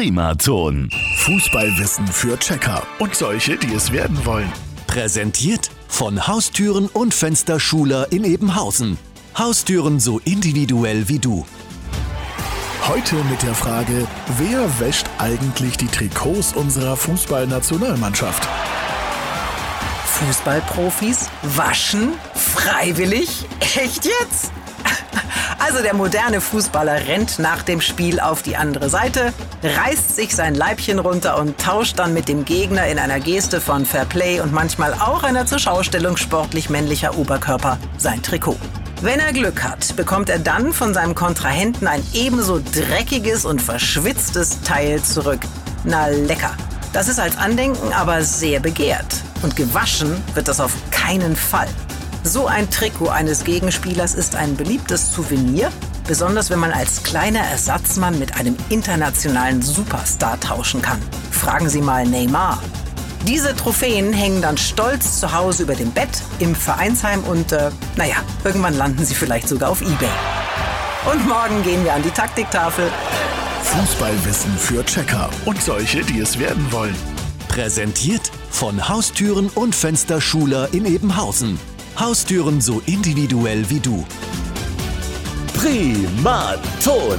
Primazon. Fußballwissen für Checker und solche, die es werden wollen. Präsentiert von Haustüren und Fensterschuler in Ebenhausen. Haustüren so individuell wie du. Heute mit der Frage, wer wäscht eigentlich die Trikots unserer Fußballnationalmannschaft? Fußballprofis waschen? Freiwillig? Echt jetzt? Also der moderne Fußballer rennt nach dem Spiel auf die andere Seite, reißt sich sein Leibchen runter und tauscht dann mit dem Gegner in einer Geste von Fairplay und manchmal auch einer Zurschaustellung sportlich männlicher Oberkörper sein Trikot. Wenn er Glück hat, bekommt er dann von seinem Kontrahenten ein ebenso dreckiges und verschwitztes Teil zurück. Na lecker. Das ist als Andenken aber sehr begehrt. Und gewaschen wird das auf keinen Fall. So ein Trikot eines Gegenspielers ist ein beliebtes Souvenir, besonders wenn man als kleiner Ersatzmann mit einem internationalen Superstar tauschen kann. Fragen Sie mal Neymar. Diese Trophäen hängen dann stolz zu Hause über dem Bett, im Vereinsheim und irgendwann landen sie vielleicht sogar auf eBay. Und morgen gehen wir an die Taktiktafel. Fußballwissen für Checker und solche, die es werden wollen. Präsentiert von Haustüren und Fensterschuler in Ebenhausen. Haustüren so individuell wie du. Primazon.